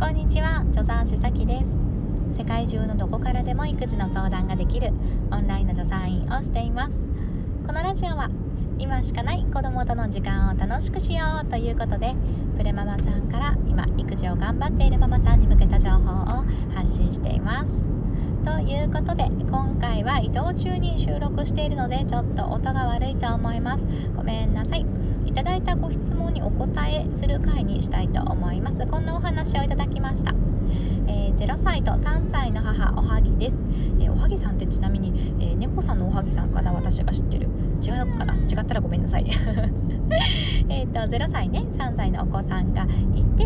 こんにちは、助産師さきです。世界中のどこからでも育児の相談ができるオンラインの助産院をしています。このラジオは今しかない子供との時間を楽しくしようということで、プレママさんから今育児を頑張っているママさんに向けた情報を発信しています。ということで、今回は移動中に収録しているのでちょっと音が悪いと思います。ごめんなさい。いただいたご質問にお答えする回にしたいと思います。こんなお話をいただきました。0歳と3歳の母おはぎです。おはぎさんってちなみに、猫さんのおはぎさんかな、私が知ってる。違うかな、違ったらごめんなさい0歳ね、3歳のお子さんがいて、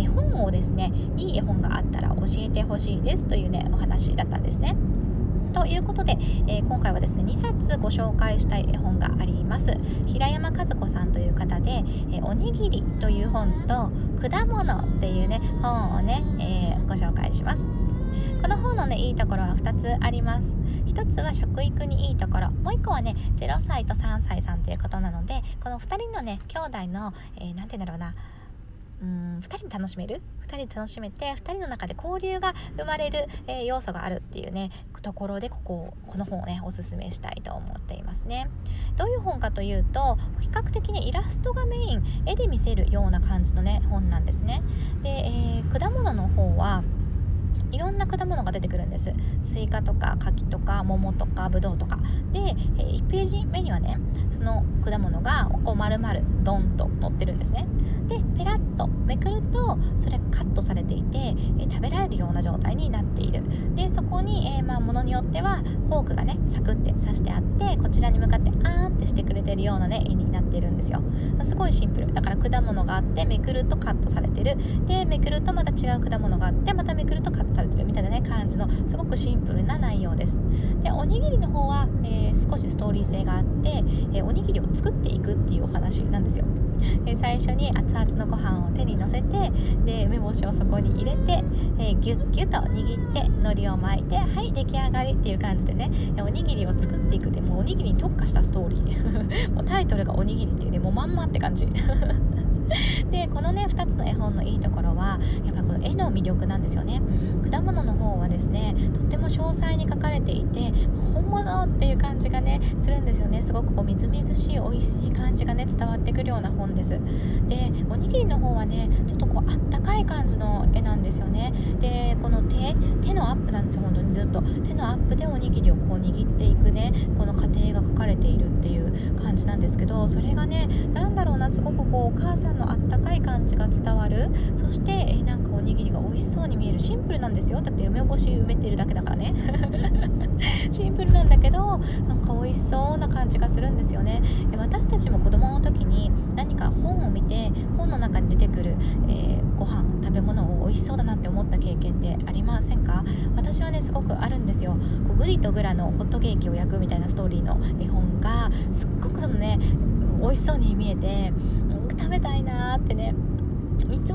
絵本をですね、いい絵本があったら教えてほしいですというね、お話だったんですね。ということで、今回はですね、2冊ご紹介したい絵本があります。平山和子さんという方で、おにぎりという本と果物っていうね、本をね、ご紹介します。この本のね、いいところは2つあります。1つは食育にいいところ、もう1個はね、0歳と3歳さんということなので、この2人のね、兄弟の、なんて言うんだろうな、2人で楽しめて2人の中で交流が生まれる、要素があるっていうね、ところでこの本をね、おすすめしたいと思っていますね。どういう本かというと、比較的にイラストがメイン、絵で見せるような感じのね、本なんですね。で、果物の方はいろんな果物が出てくるんです。スイカとか柿とか桃とかぶどうとかで、1ページ目にはね、その果物がこう丸々ドンと載ってるんですね。で、ペラッとめくるとそれがカットされていて、食べられるような状態になっている。で、そこに、物によってはフォークがね、サクって刺してあって、こちらに向かってあーんってしてくれてるようなね、絵になっているんですよ。すごいシンプルだから、果物があって、めくるとカットされてる。で、めくるとまた違う果物があって、まためくるとカットされてるみたいな、ね、感じのすごくシンプルな内容です。で、おにぎりの方は、少しストーリー性があって、おにぎりを作っていくっていうお話なんですよ。最初に熱々のご飯を手にのせて、で、梅干しをそこに入れて、ギュッギュッと握って海苔を巻いて、はい、出来上がりっていう感じでね、おにぎりを作っていくって、もうおにぎりに特化したストーリーもうタイトルがおにぎりっていうね、もうまんまって感じで、このね、2つの絵本のいいところはやっぱりこの絵の魅力なんですよね。果物の方はですね、とっても詳細に描かれていて、本物っていう感じがね、するんですよね。すごくこうみずみずしい、美味しい感じがね、伝わってくるような本です。で、おにぎりの方はね、ちょっとこうあったかい感じの絵なんですよね。で、この手のアップなんですよ。本当にずっと手のアップでおにぎりをこう握っていくね、この過程が描かれているっていう感じなんですけど、それがね、なんだろうな、すごくこうお母さんのあったかい感じが伝わる。そして、なんかおにぎりが美味しそうに見える。シンプルなんですよ。だって梅干し埋めているだけだからねシンプルなんだけど、なんか美味しそうな感じがするんですよね。私たちも子供の時に何か本を見て、本の中に出てくる、ご飯、食べ物を美味しそうだなって思った経験ってありませんか？私はね、すごくあるんですよ。こうグリとグラのホットケーキを焼くみたいなストーリーの絵本がすっごくそのね、美味しそうに見えて、食べたいなってね、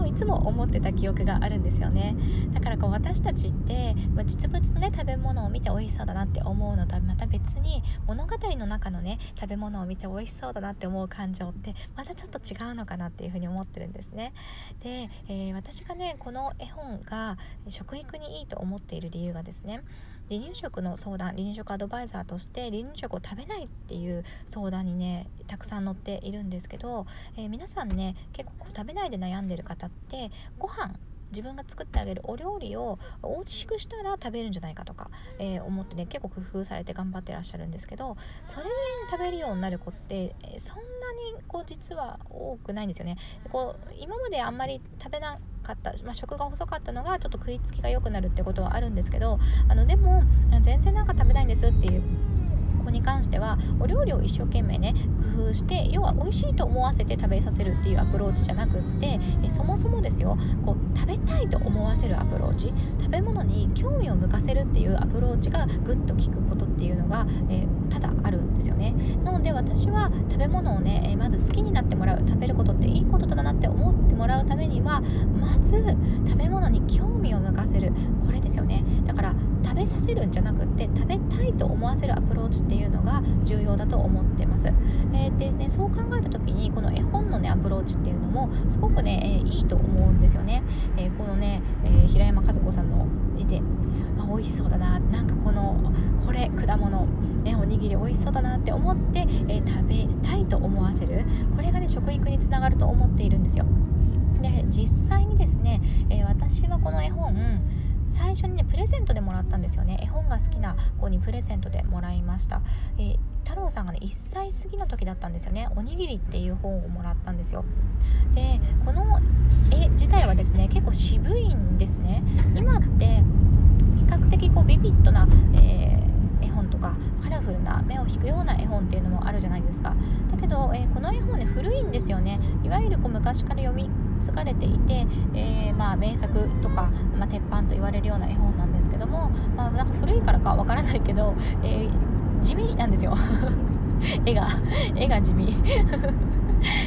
いつも思ってた記憶があるんですよね。だからこう私たちって実物のね、食べ物を見て美味しそうだなって思うのとはまた別に、物語の中のね、食べ物を見て美味しそうだなって思う感情ってまたちょっと違うのかなっていうふうに思ってるんですね。で、私がね、この絵本が食育にいいと思っている理由がですね、離乳食の相談、離乳食アドバイザーとして離乳食を食べないっていう相談にね、たくさん載っているんですけど、皆さんね、結構食べないで悩んでる方って、ご飯、自分が作ってあげるお料理を美味しくしたら食べるんじゃないかとか、思ってね、結構工夫されて頑張ってらっしゃるんですけど、それで食べるようになる子ってそんなにこう実は多くないんですよね。こう今まであんまり食べなかった、食が細かったのがちょっと食いつきが良くなるってことはあるんですけど、でも全然なんか食べないんですっていう子に関しては、お料理を一生懸命ね、工夫して、要は美味しいと思わせて食べさせるっていうアプローチじゃなくって、そもそもですよ、こう食べたいと思わせるアプローチ、食べ物に興味を向かせるっていうアプローチがぐっと効くことっていうのが、ただあるんですよね。なので私は食べ物をね、まず好きになってもらう、食べることっていいことだなって思ってもらうためには、はまず食べ物に興味を向かせる、これですよね。だから食べさせるんじゃなくって食べたいと思わせるアプローチっていうのが重要だと思ってます。でね、そう考えた時にこの絵本のねアプローチっていうのもすごくね、いいと思うんですよね。このね、平山和子さんの絵で美味しそうだな、なんかこれ果物、おにぎり美味しそうだなって思って、食べたいと思わせる、これがね食育につながると思っているんですよ。で実際にですね、私はこの絵本最初にねプレゼントでもらったんですよね。絵本が好きな子にプレゼントでもらいました。太郎さんがね1歳過ぎの時だったんですよね。おにぎりっていう本をもらったんですよ。でこの絵自体はですね結構渋いんですね。今って比較的ビビッドな、絵本とかカラフルな目を引くような絵本っていうのもあるじゃないですか。だけど、この絵本ね古いんですよね。いわゆる昔から読み継がれていて、名作とか、鉄板と言われるような絵本なんですけども、なんか古いからかわからないけど、地味なんですよ絵が地味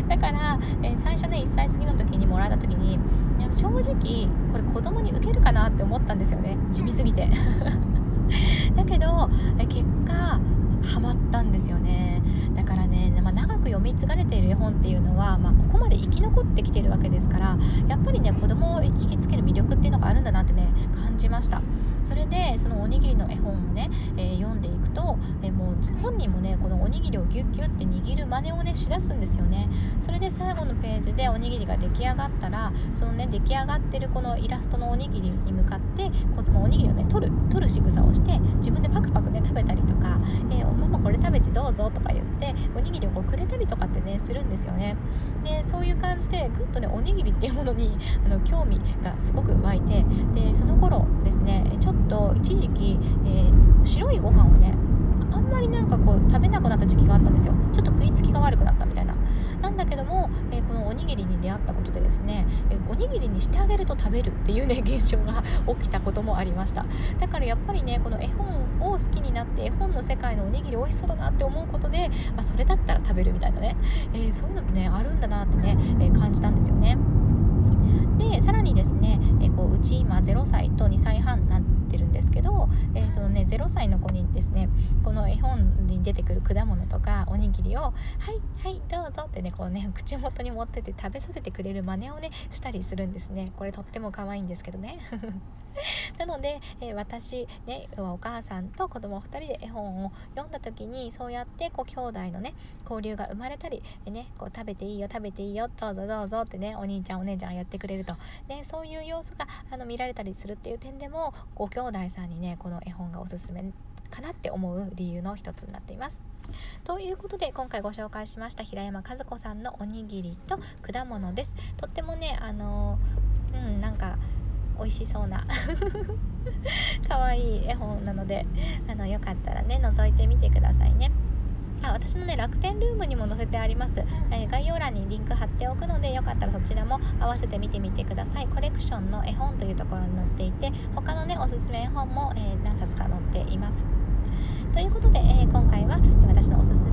だから、最初ね1歳過ぎの時にもらった時に正直これ子供に受けるかなって思ったんですよね。地味すぎてだけど結果ハマったんですよね。だからね、長く読み継がれている絵本っていうのは、ここまで生き残ってきているわけですから、やっぱりね子供を引きつける魅力っていうのがあるんだなってね感じました。それでそのおにぎりの絵本をね、読んでいくと、もう本人もねこのおにぎりをギュッギュッって握る真似をねしだすんですよね。それで最後のページでおにぎりが出来上がったら、そのね出来上がってるこのイラストのおにぎりに向かってそのおにぎりをね取る仕草をして自分でパクパクね食べたりとか、ママこれ食べてどうぞとか言っておにぎりをくれたりとかってねするんですよね。でそういう感じでぐっとねおにぎりっていうものに興味がすごく湧いて、でその頃ですねちょっと一時期、白いご飯をねあんまり食べなくなった時期があったんですよ。ちょっと食いつきが悪くなったみたいな。なんだけども、このおにぎりに出会ったことでですね、おにぎりにしてあげると食べるっていうね現象が起きたこともありました。だからやっぱりねこの絵本を好きになって絵本の世界のおにぎり美味しそうだなって思うことで、それだったら食べるみたいなね、そういうのってねあるんだなってね、感じたんですよね。でさらにですね、うち今0歳と2歳半なんてるんですけど、そのね0歳の子にですねこの絵本に出てくる果物とかおにぎりをはいはいどうぞってね口元に持ってて食べさせてくれる真似をねしたりするんですね。これとっても可愛いんですけどねなので、私ねお母さんと子供2人で絵本を読んだ時にそうやって兄弟のね交流が生まれたり、食べていいよ食べていいよどうぞどうぞってねお兄ちゃんお姉ちゃんやってくれると、そういう様子が見られたりするっていう点でもご兄弟さんにねこの絵本がおすすめかなって思う理由の一つになっています。ということで今回ご紹介しました平山和子さんのおにぎりと果物です。とってもね美味しそうな可愛い絵本なのでよかったらね覗いてみてくださいね。私のね楽天ルームにも載せてあります、概要欄にリンク貼っておくのでよかったらそちらも合わせて見てみてください。コレクションの絵本というところに載っていて他のねおすすめ絵本も、何冊か載っています。ということで、今回は私のおすすめ